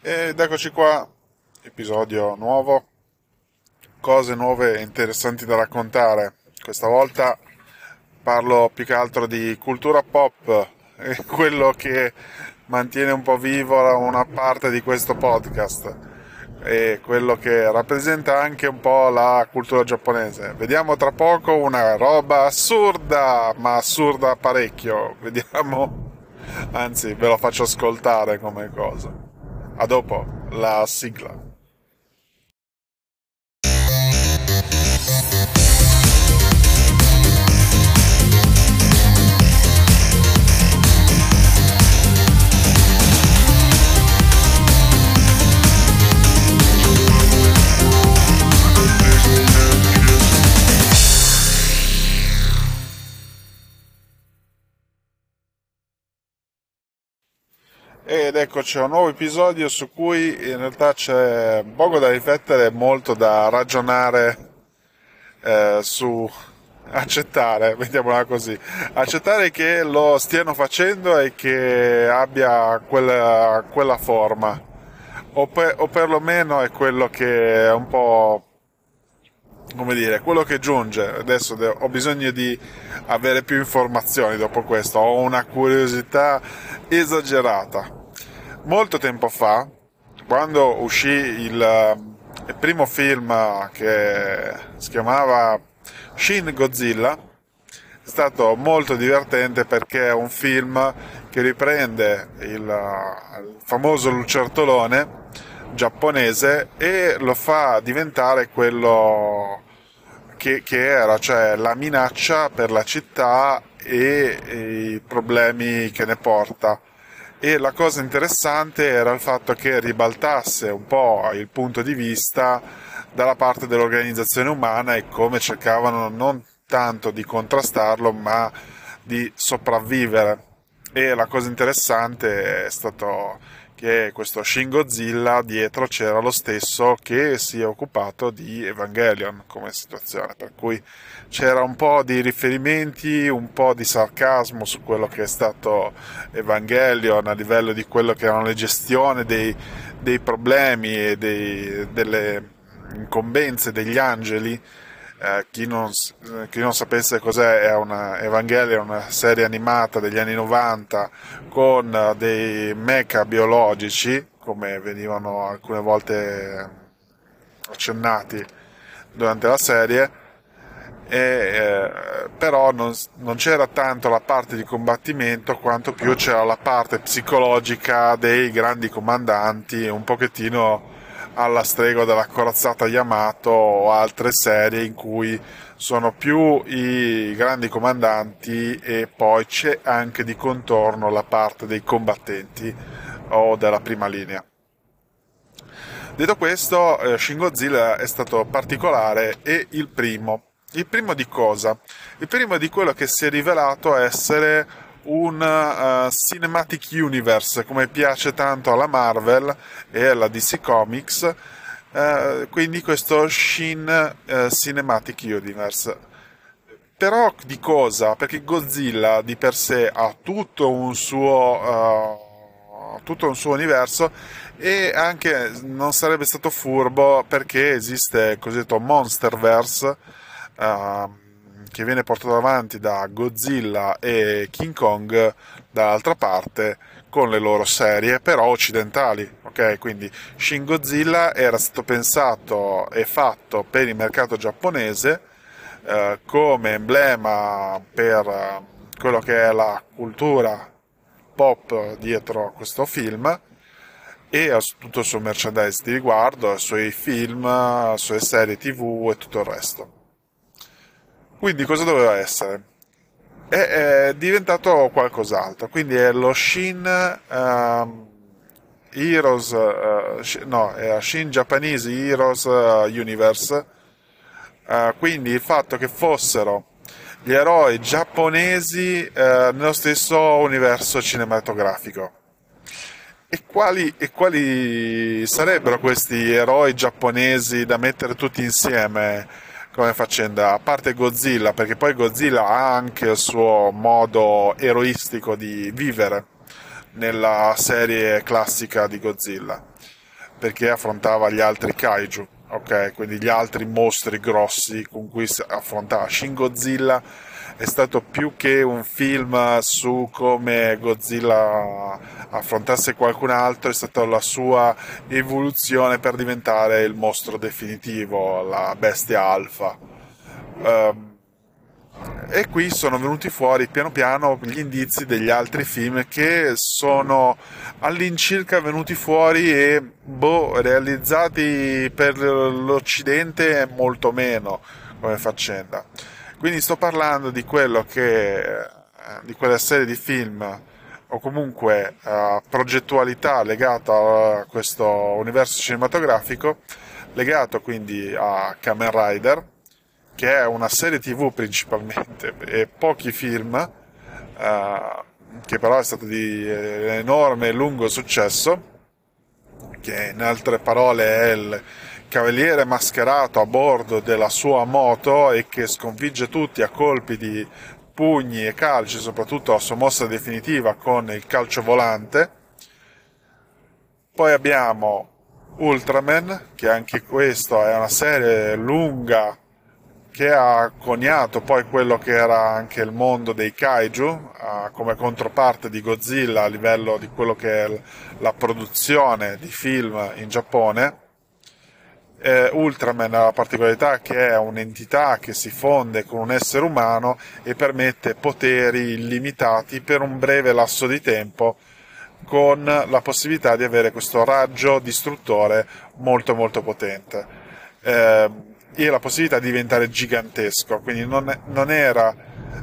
Ed eccoci qua, episodio nuovo, cose nuove e interessanti da raccontare. Questa volta parlo più che altro di cultura pop, quello che mantiene un po' viva una parte di questo podcast e quello che rappresenta anche un po' la cultura giapponese. Vediamo tra poco una roba assurda, ma assurda parecchio. Vediamo, anzi ve lo faccio ascoltare come cosa. A dopo la sigla. Ed eccoci a un nuovo episodio su cui in realtà c'è poco da riflettere, molto da ragionare su accettare, vediamola così, accettare che lo stiano facendo e che abbia quella forma, o perlomeno è quello che è un po', come dire, quello che giunge. Adesso ho bisogno di avere più informazioni dopo questo, ho una curiosità esagerata. Molto tempo fa, quando uscì il primo film che si chiamava Shin Godzilla, è stato molto divertente perché è un film che riprende il famoso lucertolone giapponese e lo fa diventare quello che era, cioè la minaccia per la città e i problemi che ne porta. E la cosa interessante era il fatto che ribaltasse un po' il punto di vista dalla parte dell'organizzazione umana e come cercavano non tanto di contrastarlo ma di sopravvivere. E la cosa interessante è stato che questo Shin Godzilla dietro c'era lo stesso che si è occupato di Evangelion come situazione, per cui c'era un po' di riferimenti, un po' di sarcasmo su quello che è stato Evangelion a livello di quello che erano le gestioni dei problemi e delle incombenze degli angeli. Chi non sapesse cos'è, è una Evangelion, una serie animata degli anni 90 con dei mecha biologici, come venivano alcune volte accennati durante la serie, però non c'era tanto la parte di combattimento quanto più c'era la parte psicologica dei grandi comandanti, un pochettino alla stregua della corazzata Yamato o altre serie in cui sono più i grandi comandanti e poi c'è anche di contorno la parte dei combattenti o della prima linea. Detto questo, Shin Godzilla è stato particolare e il primo di cosa? Il primo di quello che si è rivelato essere un Cinematic Universe, come piace tanto alla Marvel e alla DC Comics, quindi questo Shin Cinematic Universe. Però di cosa? Perché Godzilla di per sé ha tutto un suo universo e anche non sarebbe stato furbo, perché esiste il cosiddetto Monsterverse, che viene portato avanti da Godzilla e King Kong dall'altra parte con le loro serie però occidentali, ok? Quindi Shin Godzilla era stato pensato e fatto per il mercato giapponese come emblema per quello che è la cultura pop dietro questo film e a tutto il suo merchandise di riguardo, i suoi film, le sue serie TV e tutto il resto. Quindi cosa doveva essere? È diventato qualcos'altro, quindi è lo Shin Japanese Heroes Universe, quindi il fatto che fossero gli eroi giapponesi nello stesso universo cinematografico. E quali sarebbero questi eroi giapponesi da mettere tutti insieme come faccenda, a parte Godzilla, perché poi Godzilla ha anche il suo modo eroistico di vivere nella serie classica di Godzilla, perché affrontava gli altri kaiju, ok? Quindi gli altri mostri grossi con cui si affrontava. Shin Godzilla è stato più che un film su come Godzilla affrontasse qualcun altro, è stata la sua evoluzione per diventare il mostro definitivo, la bestia alfa. E qui sono venuti fuori piano piano gli indizi degli altri film che sono all'incirca venuti fuori e realizzati per l'Occidente molto meno come faccenda. Quindi sto parlando di quello che di quella serie di film o comunque progettualità legata a questo universo cinematografico, legato quindi a Kamen Rider, che è una serie TV principalmente e pochi film, che però è stato di enorme e lungo successo, che in altre parole è il cavaliere mascherato a bordo della sua moto e che sconfigge tutti a colpi di pugni e calci, soprattutto la sua mossa definitiva con il calcio volante. Poi abbiamo Ultraman, che anche questo è una serie lunga, che ha coniato poi quello che era anche il mondo dei kaiju, come controparte di Godzilla a livello di quello che è la produzione di film in Giappone. Ultraman ha la particolarità che è un'entità che si fonde con un essere umano e permette poteri illimitati per un breve lasso di tempo, con la possibilità di avere questo raggio distruttore molto molto potente. E la possibilità di diventare gigantesco, quindi non era,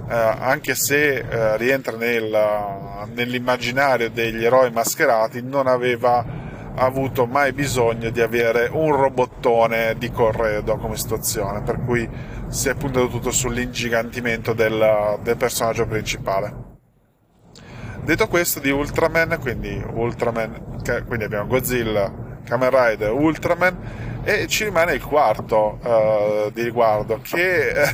anche se rientra nell'immaginario degli eroi mascherati, non aveva avuto mai bisogno di avere un robottone di corredo come situazione, per cui si è puntato tutto sull'ingigantimento del personaggio principale. Detto questo, di Ultraman, quindi abbiamo Godzilla, Kamen Rider, Ultraman, e ci rimane il quarto di riguardo, che a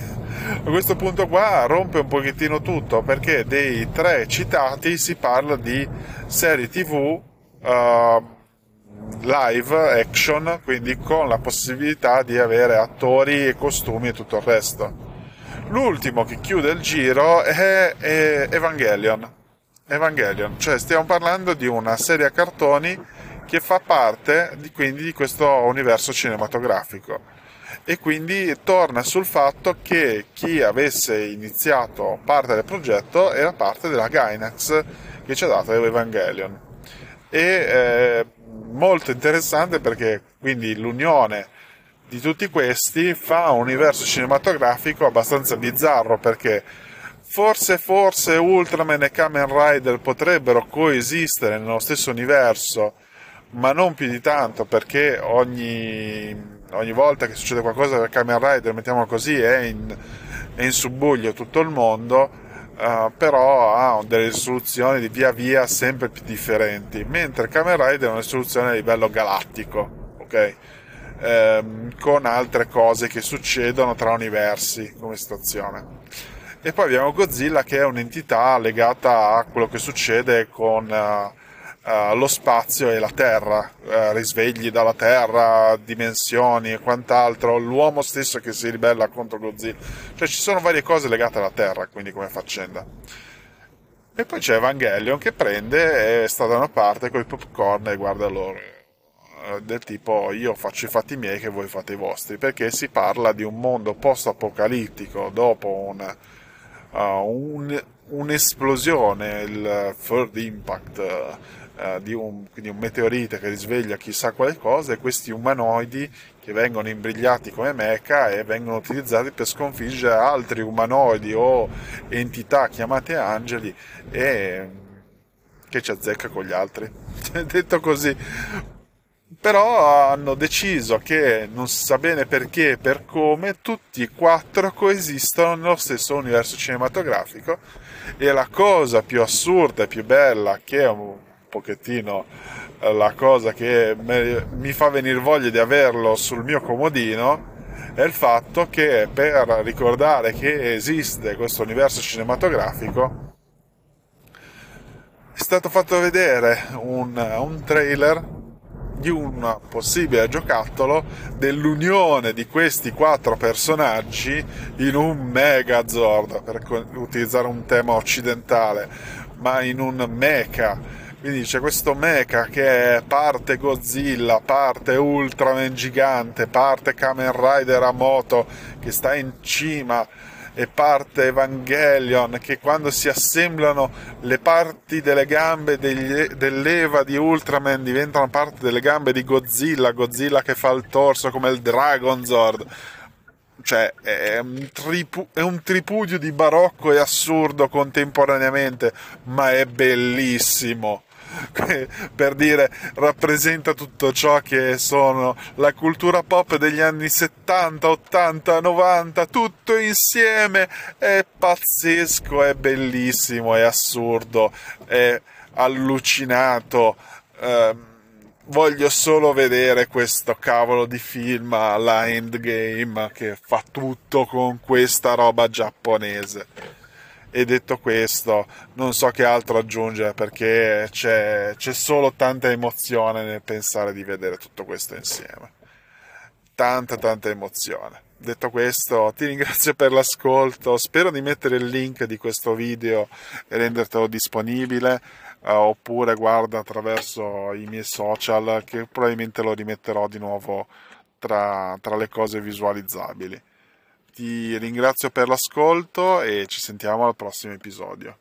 questo punto qua rompe un pochettino tutto, perché dei tre citati si parla di serie TV live action, quindi con la possibilità di avere attori e costumi e tutto il resto. L'ultimo che chiude il giro è Evangelion, cioè stiamo parlando di una serie a cartoni che fa parte quindi di questo universo cinematografico, e quindi torna sul fatto che chi avesse iniziato parte del progetto era parte della Gainax che ci ha dato Evangelion. E molto interessante, perché quindi l'unione di tutti questi fa un universo cinematografico abbastanza bizzarro, perché forse Ultraman e Kamen Rider potrebbero coesistere nello stesso universo, ma non più di tanto, perché ogni volta che succede qualcosa per Kamen Rider, mettiamo così, è in subbuglio tutto il mondo, però ha delle soluzioni di via via sempre più differenti, mentre Kamen Rider è una soluzione a livello galattico, ok? Con altre cose che succedono tra universi come situazione. E poi abbiamo Godzilla, che è un'entità legata a quello che succede con lo spazio e la terra, risvegli dalla terra, dimensioni e quant'altro, l'uomo stesso che si ribella contro Godzilla, cioè ci sono varie cose legate alla terra, quindi come faccenda. E poi c'è Evangelion, che prende e sta da una parte con i popcorn e guarda loro, del tipo io faccio i fatti miei che voi fate i vostri, perché si parla di un mondo post apocalittico dopo un'esplosione, il Third Impact, quindi un meteorite che risveglia chissà quale cosa, e questi umanoidi che vengono imbrigliati come mecha e vengono utilizzati per sconfiggere altri umanoidi o entità chiamate angeli, e che ci azzecca con gli altri detto così. Però hanno deciso che, non si sa bene perché e per come, tutti e quattro coesistono nello stesso universo cinematografico. E la cosa più assurda e più bella, che è un pochettino la cosa che mi fa venire voglia di averlo sul mio comodino, è il fatto che, per ricordare che esiste questo universo cinematografico, è stato fatto vedere un trailer di un possibile giocattolo dell'unione di questi 4 personaggi in un Megazord, per utilizzare un tema occidentale, ma in un mecha. Quindi c'è questo mecha che è parte Godzilla, parte Ultraman gigante, parte Kamen Rider a moto che sta in cima, e parte Evangelion, che quando si assemblano le parti delle gambe dell'Eva di Ultraman diventano parte delle gambe di Godzilla, Godzilla che fa il torso come il Dragonzord. Cioè è un tripudio di barocco e assurdo contemporaneamente, ma è bellissimo. Per dire, rappresenta tutto ciò che sono la cultura pop degli anni 70, 80, 90, tutto insieme. È pazzesco, è bellissimo, è assurdo, è allucinato. Voglio solo vedere questo cavolo di film alla Endgame, che fa tutto con questa roba giapponese. E detto questo, non so che altro aggiungere, perché c'è solo tanta emozione nel pensare di vedere tutto questo insieme. Tanta emozione. Detto questo, ti ringrazio per l'ascolto, spero di mettere il link di questo video e rendertelo disponibile, oppure guarda attraverso i miei social, che probabilmente lo rimetterò di nuovo tra le cose visualizzabili. Ti ringrazio per l'ascolto e ci sentiamo al prossimo episodio.